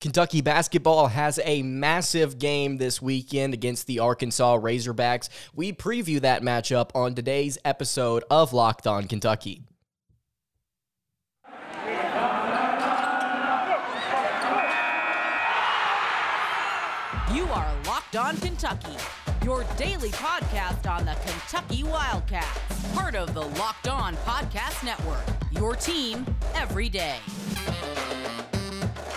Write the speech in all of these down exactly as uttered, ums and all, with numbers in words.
Kentucky basketball has a massive game this weekend against the Arkansas Razorbacks. We preview that matchup on today's episode of Locked On Kentucky. You are Locked On Kentucky, your daily podcast on the Kentucky Wildcats, part of the Locked On Podcast Network, your team every day.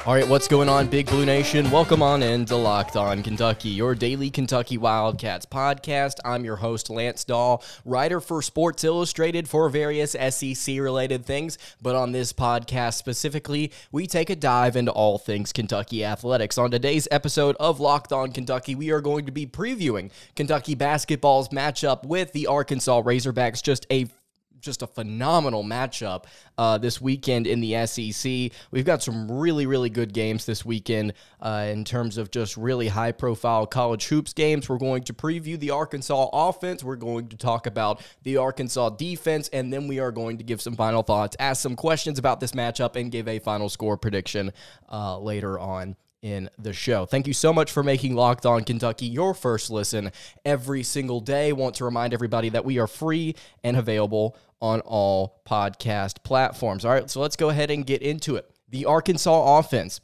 All right, what's going on, Big Blue Nation? Welcome on in to Locked On Kentucky, your daily Kentucky Wildcats podcast. I'm your host, Lance Dahl, writer for Sports Illustrated for various S E C-related things. But on this podcast specifically, we take a dive into all things Kentucky athletics. On today's episode of Locked On Kentucky, we are going to be previewing Kentucky basketball's matchup with the Arkansas Razorbacks, just a Just a phenomenal matchup uh, this weekend in the S E C. We've got some really, really good games this weekend uh, in terms of just really high-profile college hoops games. We're going to preview the Arkansas offense. We're going to talk about the Arkansas defense, and then we are going to give some final thoughts, ask some questions about this matchup, and give a final score prediction uh, later on in the show. Thank you so much for making Locked On Kentucky your first listen every single day. Want to remind everybody that we are free and available on all podcast platforms. All right, so let's go ahead and get into it. The Arkansas offense,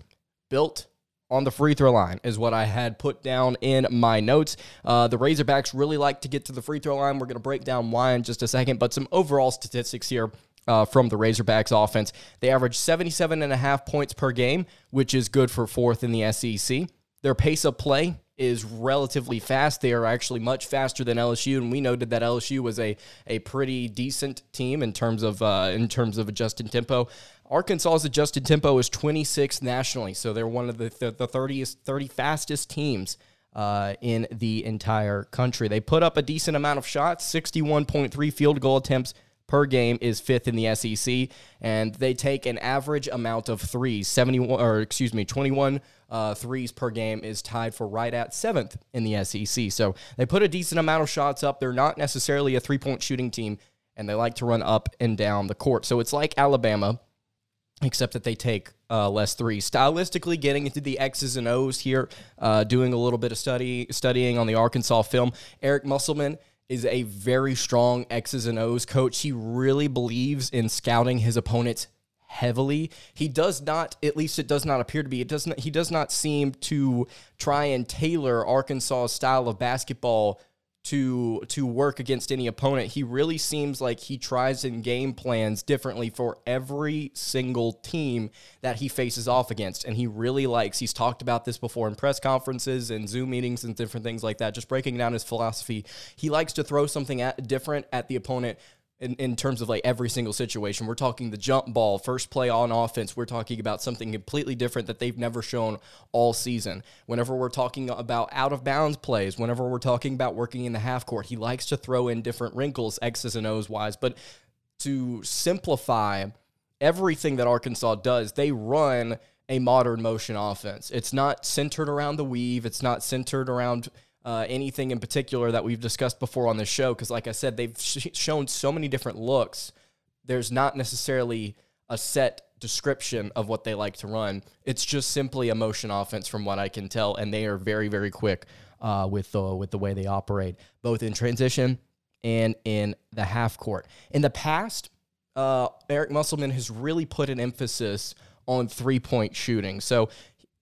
built on the free throw line, is what I had put down in my notes. Uh, the Razorbacks really like to get to the free throw line. We're going to break down why in just a second, but some overall statistics here. Uh, from the Razorbacks offense, they average seventy-seven point five points per game, which is good for fourth in the S E C. Their pace of play is relatively fast. They are actually much faster than L S U, and we noted that L S U was a a pretty decent team in terms of uh, in terms of adjusted tempo. Arkansas's adjusted tempo is twenty-sixth nationally, so they're one of the th- the thirtieth, thirty fastest teams Uh, in the entire country. They put up a decent amount of shots. sixty-one point three field goal attempts per game is fifth in the S E C, and they take an average amount of threes. seventy-one, or excuse me, twenty-one uh, threes per game is tied for right at seventh in the S E C. So they put a decent amount of shots up. They're not necessarily a three-point shooting team, and they like to run up and down the court. So it's like Alabama, except that they take uh, less threes. Stylistically, getting into the X's and O's here, uh, doing a little bit of study studying on the Arkansas film, Eric Musselman is a very strong X's and O's coach. He really believes in scouting his opponents heavily. He does not, at least it does not appear to be, it does not, he does not seem to try and tailor Arkansas's style of basketball to to work against any opponent. He really seems like he tries and game plans differently for every single team that he faces off against, and he really likes, he's talked about this before in press conferences and Zoom meetings and different things like that, just breaking down his philosophy. He likes to throw something at, different at the opponent in, in terms of like every single situation. We're talking the jump ball, first play on offense. We're talking about something completely different that they've never shown all season. Whenever we're talking about out-of-bounds plays, whenever we're talking about working in the half court, he likes to throw in different wrinkles, X's and O's wise. But to simplify everything that Arkansas does, they run a modern motion offense. It's not centered around the weave. It's not centered around Uh, anything in particular that we've discussed before on this show, because like I said, they've sh- shown so many different looks. There's not necessarily a set description of what they like to run. It's just simply a motion offense from what I can tell, and they are very, very quick uh, with, the, with the way they operate, both in transition and in the half court. In the past, uh, Eric Musselman has really put an emphasis on three-point shooting. So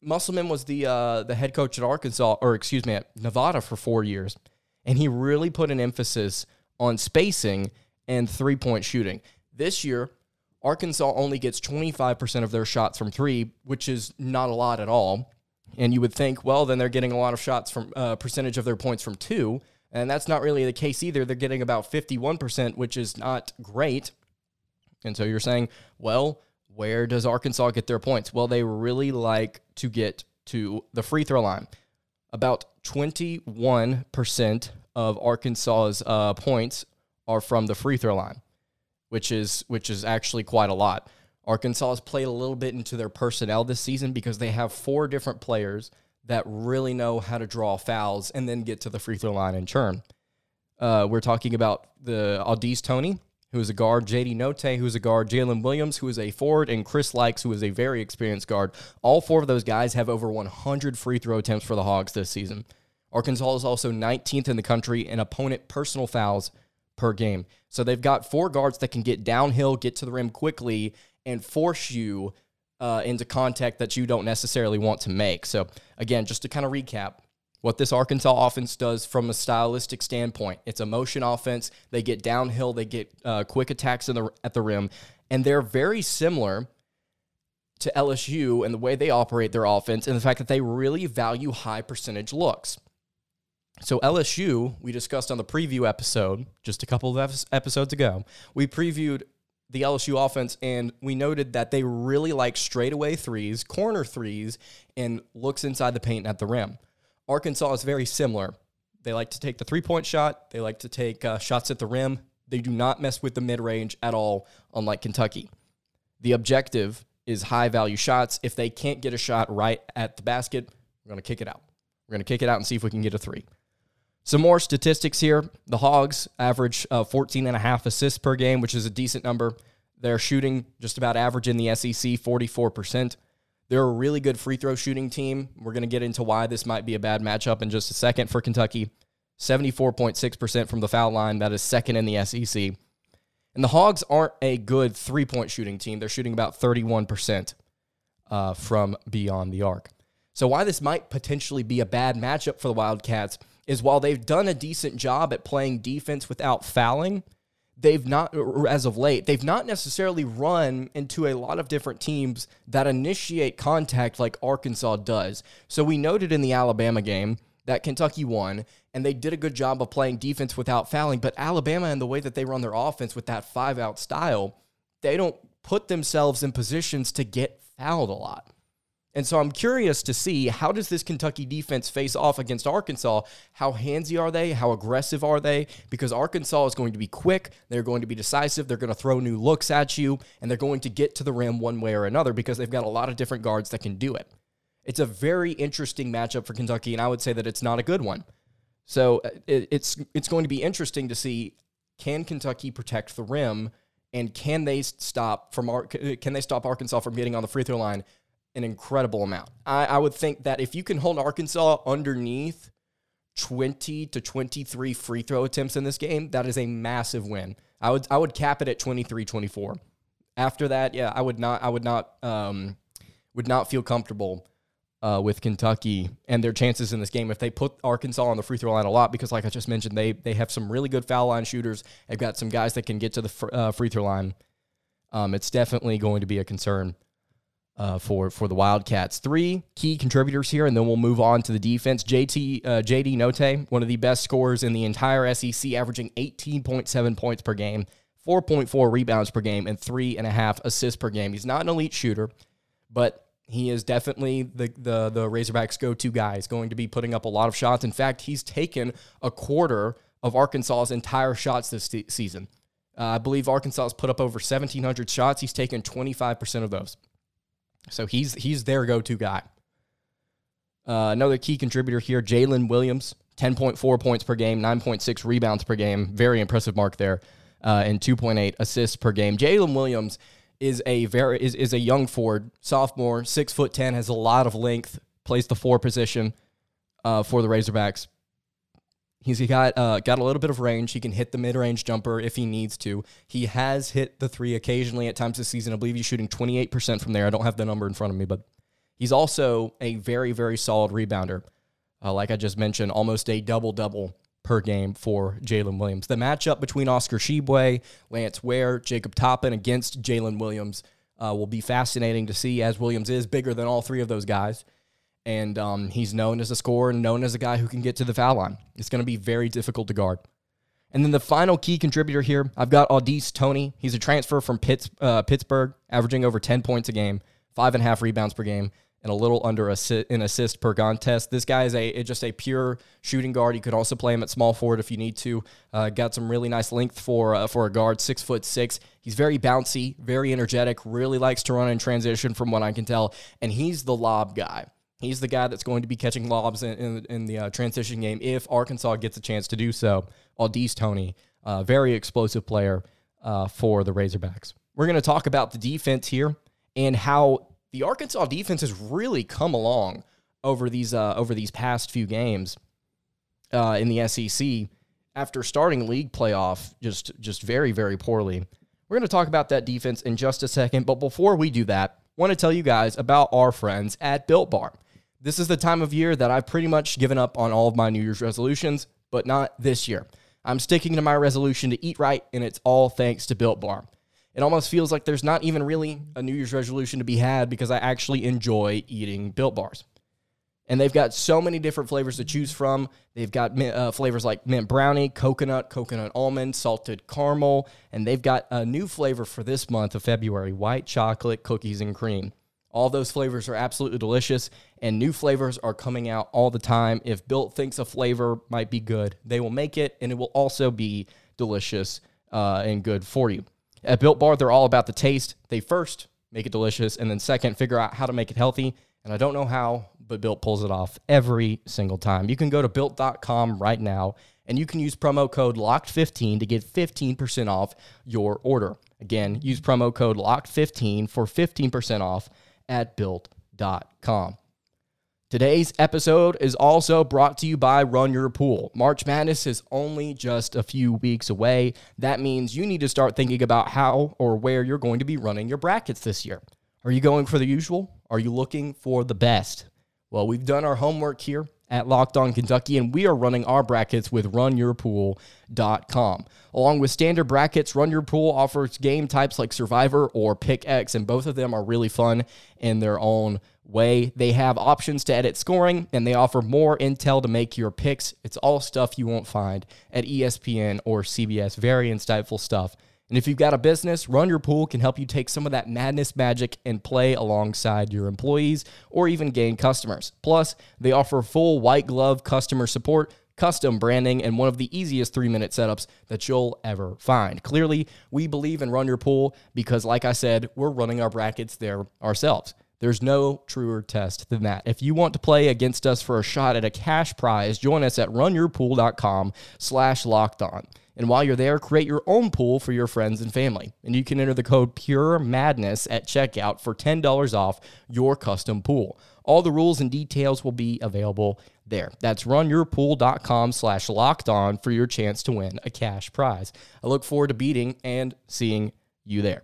Musselman was the uh, the head coach at Arkansas, or excuse me, at Nevada for four years, and he really put an emphasis on spacing and three-point shooting. This year, Arkansas only gets twenty-five percent of their shots from three, which is not a lot at all, and you would think, well, then they're getting a lot of shots from uh, percentage of their points from two, and that's not really the case either. They're getting about fifty-one percent, which is not great, and so you're saying, well, where does Arkansas get their points? Well, they really like to get to the free throw line. About twenty-one percent of Arkansas's uh, points are from the free throw line, which is which is actually quite a lot. Arkansas has played a little bit into their personnel this season because they have four different players that really know how to draw fouls and then get to the free throw line in turn. Uh, we're talking about the Aidoo Tony who is a guard, J D Notae, who is a guard, Jaylin Williams, who is a forward, and Chris Lykes, who is a very experienced guard. All four of those guys have over one hundred free throw attempts for the Hogs this season. Arkansas is also nineteenth in the country in opponent personal fouls per game. So they've got four guards that can get downhill, get to the rim quickly, and force you uh, into contact that you don't necessarily want to make. So again, just to kind of recap, what this Arkansas offense does from a stylistic standpoint, it's a motion offense. They get downhill. They get uh, quick attacks in the, at the rim. And they're very similar to L S U and the way they operate their offense and the fact that they really value high percentage looks. So L S U, we discussed on the preview episode just a couple of episodes ago, we previewed the L S U offense, and we noted that they really like straightaway threes, corner threes, and looks inside the paint at the rim. Arkansas is very similar. They like to take the three-point shot. They like to take uh, shots at the rim. They do not mess with the mid-range at all, unlike Kentucky. The objective is high-value shots. If they can't get a shot right at the basket, we're going to kick it out. We're going to kick it out and see if we can get a three. Some more statistics here. The Hogs average uh, fourteen point five assists per game, which is a decent number. They're shooting just about average in the S E C, forty-four percent. They're a really good free throw shooting team. We're going to get into why this might be a bad matchup in just a second for Kentucky. seventy-four point six percent from the foul line. That is second in the S E C. And the Hogs aren't a good three-point shooting team. They're shooting about thirty-one percent uh, from beyond the arc. So why this might potentially be a bad matchup for the Wildcats is while they've done a decent job at playing defense without fouling, they've not, as of late, they've not necessarily run into a lot of different teams that initiate contact like Arkansas does. So we noted in the Alabama game that Kentucky won, and they did a good job of playing defense without fouling, but Alabama and the way that they run their offense with that five-out style, they don't put themselves in positions to get fouled a lot. And so I'm curious to see, how does this Kentucky defense face off against Arkansas? How handsy are they? How aggressive are they? Because Arkansas is going to be quick. They're going to be decisive. They're going to throw new looks at you, and they're going to get to the rim one way or another because they've got a lot of different guards that can do it. It's a very interesting matchup for Kentucky, and I would say that it's not a good one. So it's it's going to be interesting to see, can Kentucky protect the rim, and can they stop from can they stop Arkansas from getting on the free throw line an incredible amount? I, I would think that if you can hold Arkansas underneath twenty to twenty-three free throw attempts in this game, that is a massive win. I would I would cap it at twenty-three twenty-four. After that, yeah, I would not I would not um would not feel comfortable uh, with Kentucky and their chances in this game if they put Arkansas on the free throw line a lot, because like I just mentioned, they they have some really good foul line shooters. They've got some guys that can get to the fr- uh, free throw line. Um, it's definitely going to be a concern Uh, for for the Wildcats. Three key contributors here, and then we'll move on to the defense. J T uh, J D Notae, one of the best scorers in the entire S E C, averaging eighteen point seven points per game, four point four rebounds per game, and three and a half assists per game. He's not an elite shooter, but he is definitely the the the Razorbacks' go-to guy. He's going to be putting up a lot of shots. In fact, he's taken a quarter of Arkansas's entire shots this se- season. Uh, I believe Arkansas has put up over seventeen hundred shots. He's taken twenty-five percent of those. So he's he's their go-to guy. Uh, another key contributor here, Jaylin Williams, ten point four points per game, nine point six rebounds per game. Very impressive mark there, uh, and two point eight assists per game. Jaylin Williams is a very is, is a young forward, sophomore, six foot ten, has a lot of length, plays the four position uh, for the Razorbacks. He's he got uh, got a little bit of range. He can hit the mid-range jumper if he needs to. He has hit the three occasionally at times this season. I believe he's shooting twenty-eight percent from there. I don't have the number in front of me, but he's also a very, very solid rebounder. Uh, like I just mentioned, almost a double-double per game for Jaylin Williams. The matchup between Oscar Tshiebwe, Lance Ware, Jacob Toppin against Jaylin Williams uh, will be fascinating to see, as Williams is bigger than all three of those guys. And um, he's known as a scorer and known as a guy who can get to the foul line. It's going to be very difficult to guard. And then the final key contributor here, I've got Aidoo Tony. He's a transfer from Pitts, uh, Pittsburgh, averaging over ten points a game, five and a half rebounds per game, and a little under assi- an assist per contest. This guy is a just a pure shooting guard. You could also play him at small forward if you need to. Uh, got some really nice length for uh, for a guard, six foot six. He's very bouncy, very energetic, really likes to run in transition from what I can tell, and he's the lob guy. He's the guy that's going to be catching lobs in, in, in the uh, transition game if Arkansas gets a chance to do so. Aidoo Tony, uh, very explosive player, uh, for the Razorbacks. We're going to talk about the defense here and how the Arkansas defense has really come along over these uh, over these past few games uh, in the S E C after starting league playoff just, just very, very poorly. We're going to talk about that defense in just a second, but before we do that, I want to tell you guys about our friends at Built Bar. This is the time of year that I've pretty much given up on all of my New Year's resolutions, but not this year. I'm sticking to my resolution to eat right, and it's all thanks to Built Bar. It almost feels like there's not even really a New Year's resolution to be had because I actually enjoy eating Built Bars. And they've got so many different flavors to choose from. They've got uh, flavors like mint brownie, coconut, coconut almond, salted caramel, and they've got a new flavor for this month of February, white chocolate, cookies, and cream. All those flavors are absolutely delicious, and new flavors are coming out all the time. If Built thinks a flavor might be good, they will make it, and it will also be delicious uh, and good for you. At Built Bar, they're all about the taste. They first make it delicious, and then second, figure out how to make it healthy. And I don't know how, but Built pulls it off every single time. You can go to Built dot com right now, and you can use promo code locked fifteen to get fifteen percent off your order. Again, use promo code locked fifteen for fifteen percent off at Built dot com. Today's episode is also brought to you by Run Your Pool. March Madness is only just a few weeks away. That means you need to start thinking about how or where you're going to be running your brackets this year. Are you going for the usual? Are you looking for the best? Well, we've done our homework here at Locked On Kentucky, and we are running our brackets with run your pool dot com. Along with standard brackets, Run Your Pool offers game types like Survivor or Pick X, and both of them are really fun in their own way. They have options to edit scoring, and they offer more intel to make your picks. It's all stuff you won't find at E S P N or C B S. Very insightful stuff. And if you've got a business, Run Your Pool can help you take some of that madness magic and play alongside your employees or even gain customers. Plus, they offer full white glove customer support, custom branding, and one of the easiest three-minute setups that you'll ever find. Clearly, we believe in Run Your Pool because, like I said, we're running our brackets there ourselves. There's no truer test than that. If you want to play against us for a shot at a cash prize, join us at run your pool dot com slash locked on. And while you're there, create your own pool for your friends and family. And you can enter the code PUREMADNESS at checkout for ten dollars off your custom pool. All the rules and details will be available there. That's run your pool dot com slash locked on for your chance to win a cash prize. I look forward to beating and seeing you there.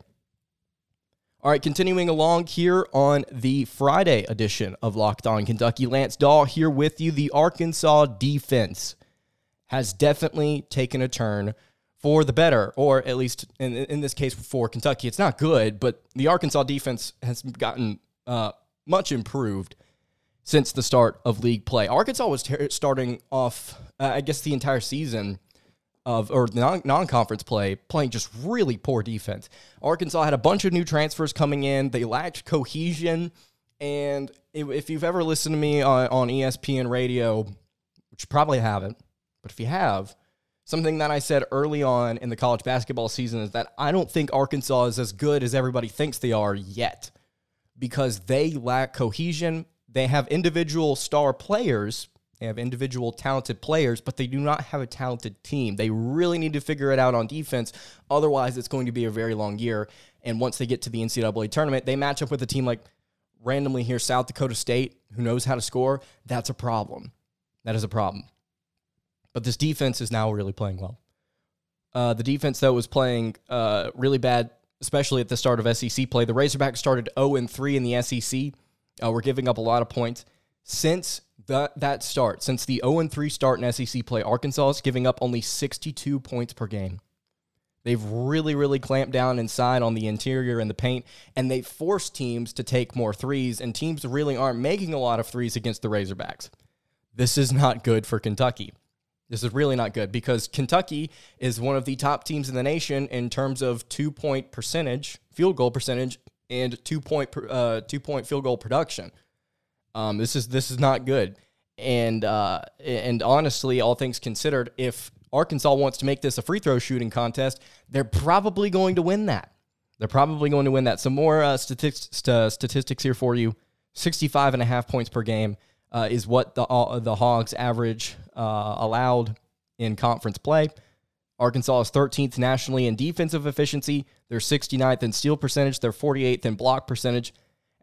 All right, continuing along here on the Friday edition of Locked On Kentucky, Lance Dahl here with you. The Arkansas defense has definitely taken a turn for the better, or at least in, in this case for Kentucky. It's not good, but the Arkansas defense has gotten uh, much improved since the start of league play. Arkansas was ter- starting off, uh, I guess, the entire season of or non- non-conference play, playing just really poor defense. Arkansas had a bunch of new transfers coming in. They lacked cohesion, and if you've ever listened to me on, on E S P N radio, which you probably haven't, but if you have, something that I said early on in the college basketball season is that I don't think Arkansas is as good as everybody thinks they are yet because they lack cohesion. They have individual star players, they have individual talented players, but they do not have a talented team. They really need to figure it out on defense. Otherwise, it's going to be a very long year. And once they get to the N C double A tournament, they match up with a team like randomly here, South Dakota State, who knows how to score. That's a problem. That is a problem. But this defense is now really playing well. Uh, the defense, though, was playing uh, really bad, especially at the start of S E C play. The Razorbacks started oh and three in the S E C. Uh, we're giving up a lot of points. Since the, that start, since the oh and three start in S E C play, Arkansas is giving up only sixty-two points per game. They've really, really clamped down inside on the interior and the paint, and they forced teams to take more threes, and teams really aren't making a lot of threes against the Razorbacks. This is not good for Kentucky. This is really not good because Kentucky is one of the top teams in the nation in terms of two-point percentage, field goal percentage, and two-point uh, two-point field goal production. Um, this is this is not good, and uh, and honestly, all things considered, if Arkansas wants to make this a free throw shooting contest, they're probably going to win that. They're probably going to win that. Some more uh, statistics st- statistics here for you: sixty-five and a half points per game uh, is what the uh, the Hogs average uh, allowed in conference play. Arkansas is thirteenth nationally in defensive efficiency. They're sixty-ninth in steal percentage. They're forty-eighth in block percentage.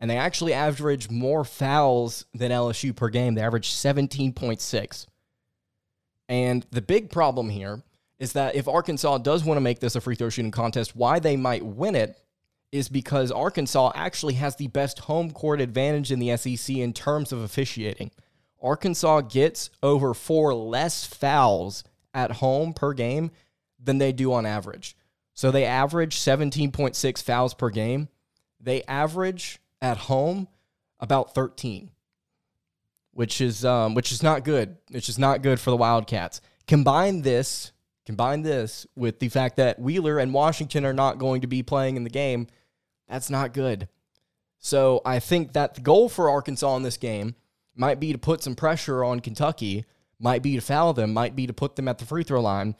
And they actually average more fouls than L S U per game. They average seventeen point six. And the big problem here is that if Arkansas does want to make this a free throw shooting contest, why they might win it is because Arkansas actually has the best home court advantage in the S E C in terms of officiating. Arkansas gets over four less fouls at home per game than they do on average. So they average seventeen point six fouls per game. They average at home about thirteen, which is um, which is not good. Which is not good for the Wildcats. Combine this, combine this with the fact that Wheeler and Washington are not going to be playing in the game. That's not good. So I think that the goal for Arkansas in this game might be to put some pressure on Kentucky, might be to foul them, might be to put them at the free throw line,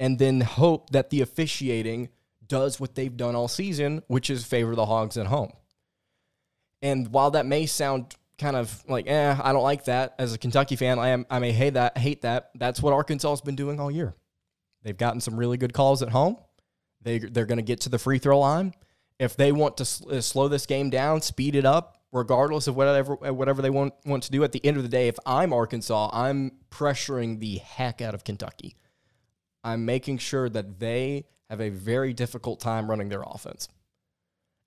and then hope that the officiating does what they've done all season, which is favor the Hogs at home. And while that may sound kind of like, eh, I don't like that. As a Kentucky fan, I am, I may hate that, hate that. That's what Arkansas has been doing all year. They've gotten some really good calls at home. They, they're going to get to the free throw line. If they want to sl- slow this game down, speed it up, regardless of whatever whatever they want, want to do, at the end of the day, if I'm Arkansas, I'm pressuring the heck out of Kentucky. I'm making sure that they have a very difficult time running their offense.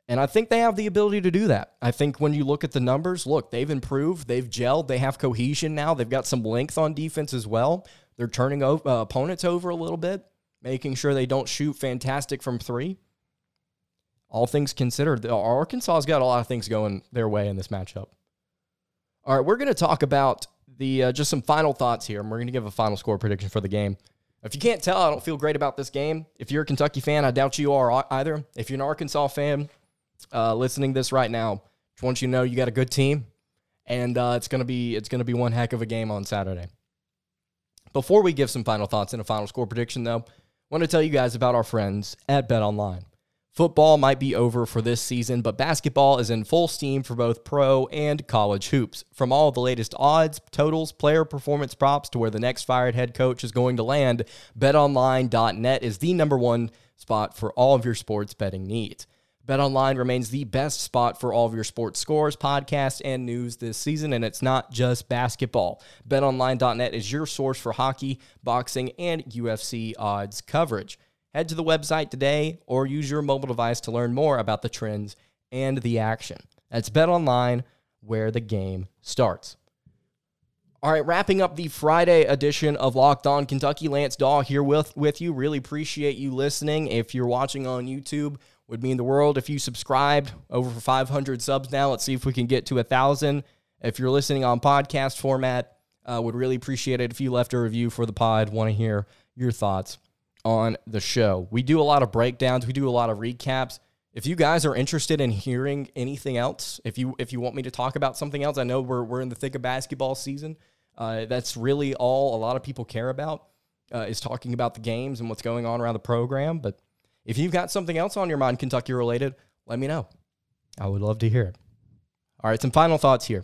And I think they have the ability to do that. I think when you look at the numbers, look, they've improved. They've gelled. They have cohesion now. They've got some length on defense as well. They're turning o- uh, opponents over a little bit, making sure they don't shoot fantastic from three. All things considered, Arkansas's got a lot of things going their way in this matchup. All right, we're going to talk about the uh, just some final thoughts here, and we're going to give a final score prediction for the game. If you can't tell, I don't feel great about this game. If you're a Kentucky fan, I doubt you are either. If you're an Arkansas fan uh, listening to this right now, just want you to know you got a good team, and uh, it's going to be it's going to be one heck of a game on Saturday. Before we give some final thoughts and a final score prediction, though, I want to tell you guys about our friends at BetOnline. Football might be over for this season, but basketball is in full steam for both pro and college hoops. From all the latest odds, totals, player performance props, to where the next fired head coach is going to land, bet online dot net is the number one spot for all of your sports betting needs. BetOnline remains the best spot for all of your sports scores, podcasts, and news this season, and it's not just basketball. bet online dot net is your source for hockey, boxing, and U F C odds coverage. Head to the website today or use your mobile device to learn more about the trends and the action. That's BetOnline, where the game starts. All right, wrapping up the Friday edition of Locked On Kentucky, Lance Dahl here with, with you. Really appreciate you listening. If you're watching on YouTube, would mean the world if you subscribed. Over five hundred subs now. Let's see if we can get to one thousand. If you're listening on podcast format, uh, would really appreciate it if you left a review for the pod. Want to hear your thoughts on the show. We do a lot of breakdowns. We do a lot of recaps. If you guys are interested in hearing anything else, if you if you want me to talk about something else, I know we're we're in the thick of basketball season. Uh, that's really all a lot of people care about uh, is talking about the games and what's going on around the program. But if you've got something else on your mind, Kentucky related, let me know. I would love to hear it. All right, some final thoughts here.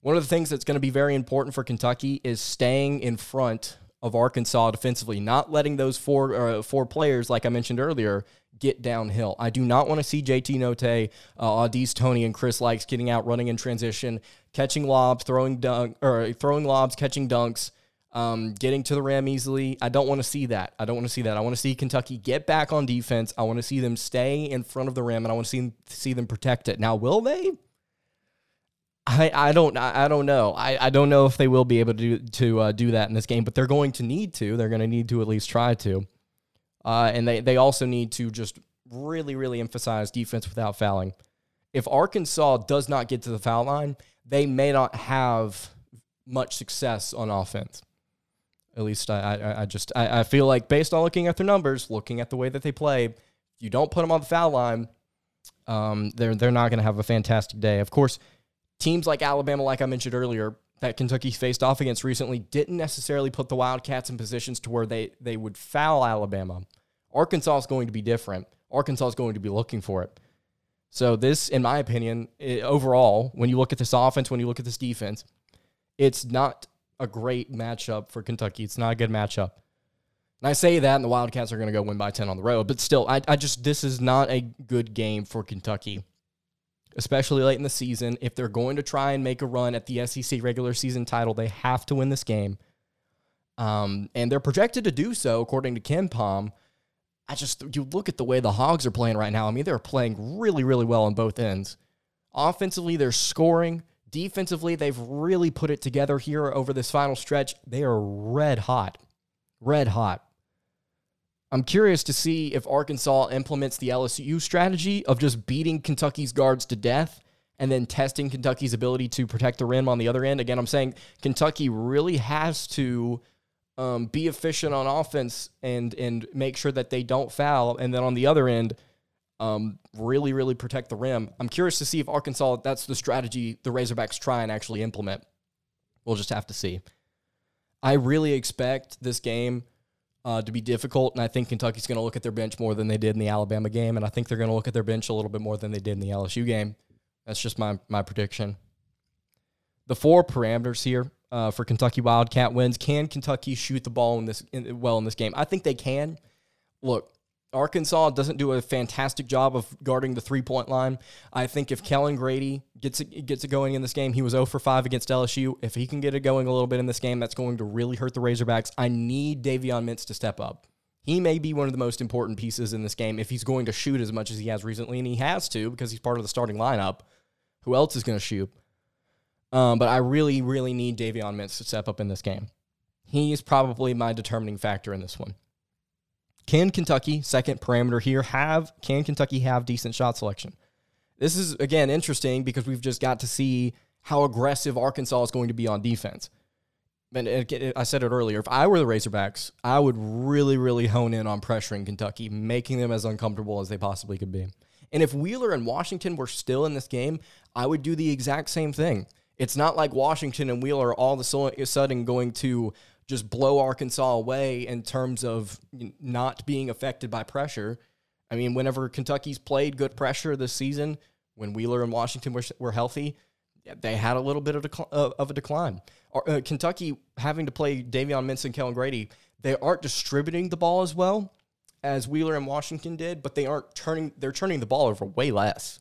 One of the things that's going to be very important for Kentucky is staying in front of Arkansas defensively, not letting those four uh, four players, like I mentioned earlier, get downhill. I do not want to see J D Notae, uh, Aidoo Tony, and Chris Lykes getting out, running in transition, catching lobs, throwing dunk, or throwing lobs, catching dunks, um, getting to the rim easily. I don't want to see that. I don't want to see that. I want to see Kentucky get back on defense. I want to see them stay in front of the rim, and I want to see them, see them protect it. Now, will they? I, I don't I don't know. I, I don't know if they will be able to do, to uh, do that in this game, but they're going to need to. They're going to need to at least try to. Uh, and they, they also need to just really, really emphasize defense without fouling. If Arkansas does not get to the foul line, they may not have much success on offense. At least I, I, I just I, I feel like based on looking at their numbers, looking at the way that they play, you don't put them on the foul line, um, they're, they're not going to have a fantastic day. Of course, teams like Alabama, like I mentioned earlier, that Kentucky faced off against recently, didn't necessarily put the Wildcats in positions to where they, they would foul Alabama. Arkansas is going to be different. Arkansas is going to be looking for it. So this, in my opinion, it, overall, when you look at this offense, when you look at this defense, it's not a great matchup for Kentucky. It's not a good matchup. And I say that, and the Wildcats are going to go win by ten on the road. But still, I, I just this is not a good game for Kentucky, especially late in the season. If they're going to try and make a run at the S E C regular season title, they have to win this game. Um, and they're projected to do so, according to Ken Pom. I just, you look at the way the Hogs are playing right now. I mean, they're playing really, really well on both ends. Offensively, they're scoring. Defensively, they've really put it together here over this final stretch. They are red hot. Red hot. I'm curious to see if Arkansas implements the L S U strategy of just beating Kentucky's guards to death and then testing Kentucky's ability to protect the rim on the other end. Again, I'm saying Kentucky really has to um, be efficient on offense and and make sure that they don't foul. And then on the other end, um, really, really protect the rim. I'm curious to see if Arkansas, that's the strategy the Razorbacks try and actually implement. We'll just have to see. I really expect this game uh, to be difficult, and I think Kentucky's going to look at their bench more than they did in the Alabama game, and I think they're going to look at their bench a little bit more than they did in the L S U game. That's just my my prediction. The four parameters here uh, for Kentucky Wildcat wins. Can Kentucky shoot the ball in this in, well in this game? I think they can. Look, Arkansas doesn't do a fantastic job of guarding the three-point line. I think if Kellan Grady gets it, gets it going in this game, he was zero for five against L S U. If he can get it going a little bit in this game, that's going to really hurt the Razorbacks. I need Davion Mintz to step up. He may be one of the most important pieces in this game if he's going to shoot as much as he has recently, and he has to because he's part of the starting lineup. Who else is going to shoot? Um, but I really, really need Davion Mintz to step up in this game. He is probably my determining factor in this one. Can Kentucky, second parameter here, have, can Kentucky have decent shot selection? This is, again, interesting because we've just got to see how aggressive Arkansas is going to be on defense. And it, it, I said it earlier, if I were the Razorbacks, I would really, really hone in on pressuring Kentucky, making them as uncomfortable as they possibly could be. And if Wheeler and Washington were still in this game, I would do the exact same thing. It's not like Washington and Wheeler are all of a sudden going to just blow Arkansas away in terms of not being affected by pressure. I mean, whenever Kentucky's played good pressure this season, when Wheeler and Washington were, were healthy, they had a little bit of, decl- of a decline. Or, uh, Kentucky having to play Davion Mintz and Kellan Grady, they aren't distributing the ball as well as Wheeler and Washington did, but they aren't turning. They're turning the ball over way less.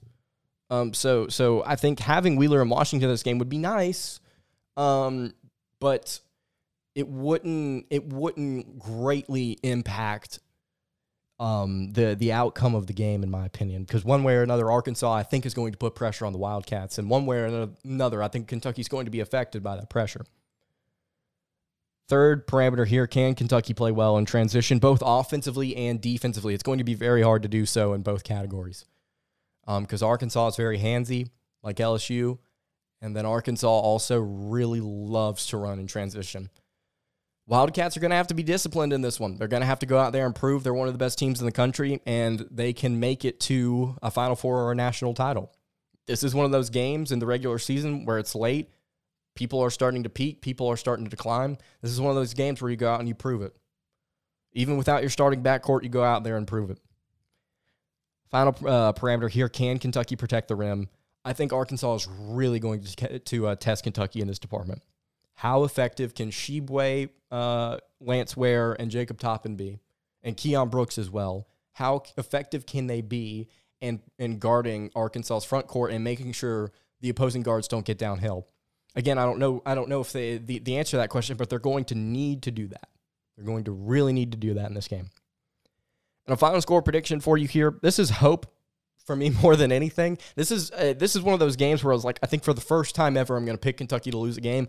Um, so, so I think having Wheeler and Washington in this game would be nice, um, but. It wouldn't. It wouldn't greatly impact um, the the outcome of the game, in my opinion, because one way or another, Arkansas, I think, is going to put pressure on the Wildcats, and one way or another, I think Kentucky's going to be affected by that pressure. Third parameter here: can Kentucky play well in transition, both offensively and defensively? It's going to be very hard to do so in both categories, because um, Arkansas is very handsy, like L S U, and then Arkansas also really loves to run in transition. Wildcats are going to have to be disciplined in this one. They're going to have to go out there and prove they're one of the best teams in the country and they can make it to a Final Four or a national title. This is one of those games in the regular season where it's late. People are starting to peak. People are starting to decline. This is one of those games where you go out and you prove it. Even without your starting backcourt, you go out there and prove it. Final uh, parameter here, can Kentucky protect the rim? I think Arkansas is really going to, to uh, test Kentucky in this department. How effective can Tshiebwe, uh, Lance Ware, and Jacob Toppin be? And Keon Brooks as well. How effective can they be in, in guarding Arkansas's front court and making sure the opposing guards don't get downhill? Again, I don't know I don't know if they the, the answer to that question, but they're going to need to do that. They're going to really need to do that in this game. And a final score prediction for you here. This is hope for me more than anything. This is, uh, this is one of those games where I was like, I think for the first time ever, I'm going to pick Kentucky to lose a game.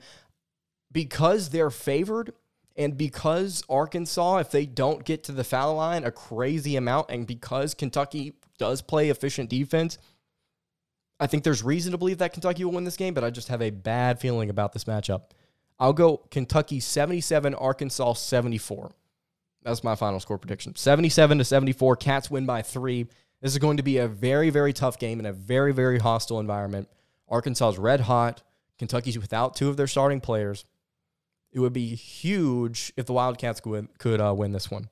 Because they're favored and because Arkansas, if they don't get to the foul line a crazy amount and because Kentucky does play efficient defense, I think there's reason to believe that Kentucky will win this game, but I just have a bad feeling about this matchup. I'll go Kentucky seventy-seven, Arkansas seventy-four. That's my final score prediction. seventy-seven to seventy-four, Cats win by three. This is going to be a very, very tough game in a very, very hostile environment. Arkansas is red hot. Kentucky's without two of their starting players. It would be huge if the Wildcats could, could uh, win this one.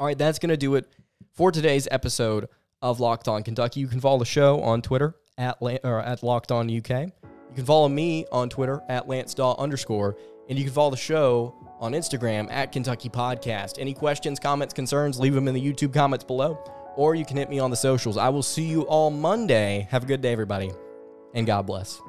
All right, that's going to do it for today's episode of Locked On Kentucky. You can follow the show on Twitter at, or at Locked On U K. You can follow me on Twitter at Lance Dahl underscore, and you can follow the show on Instagram at Kentucky Podcast. Any questions, comments, concerns, leave them in the YouTube comments below, or you can hit me on the socials. I will see you all Monday. Have a good day, everybody, and God bless.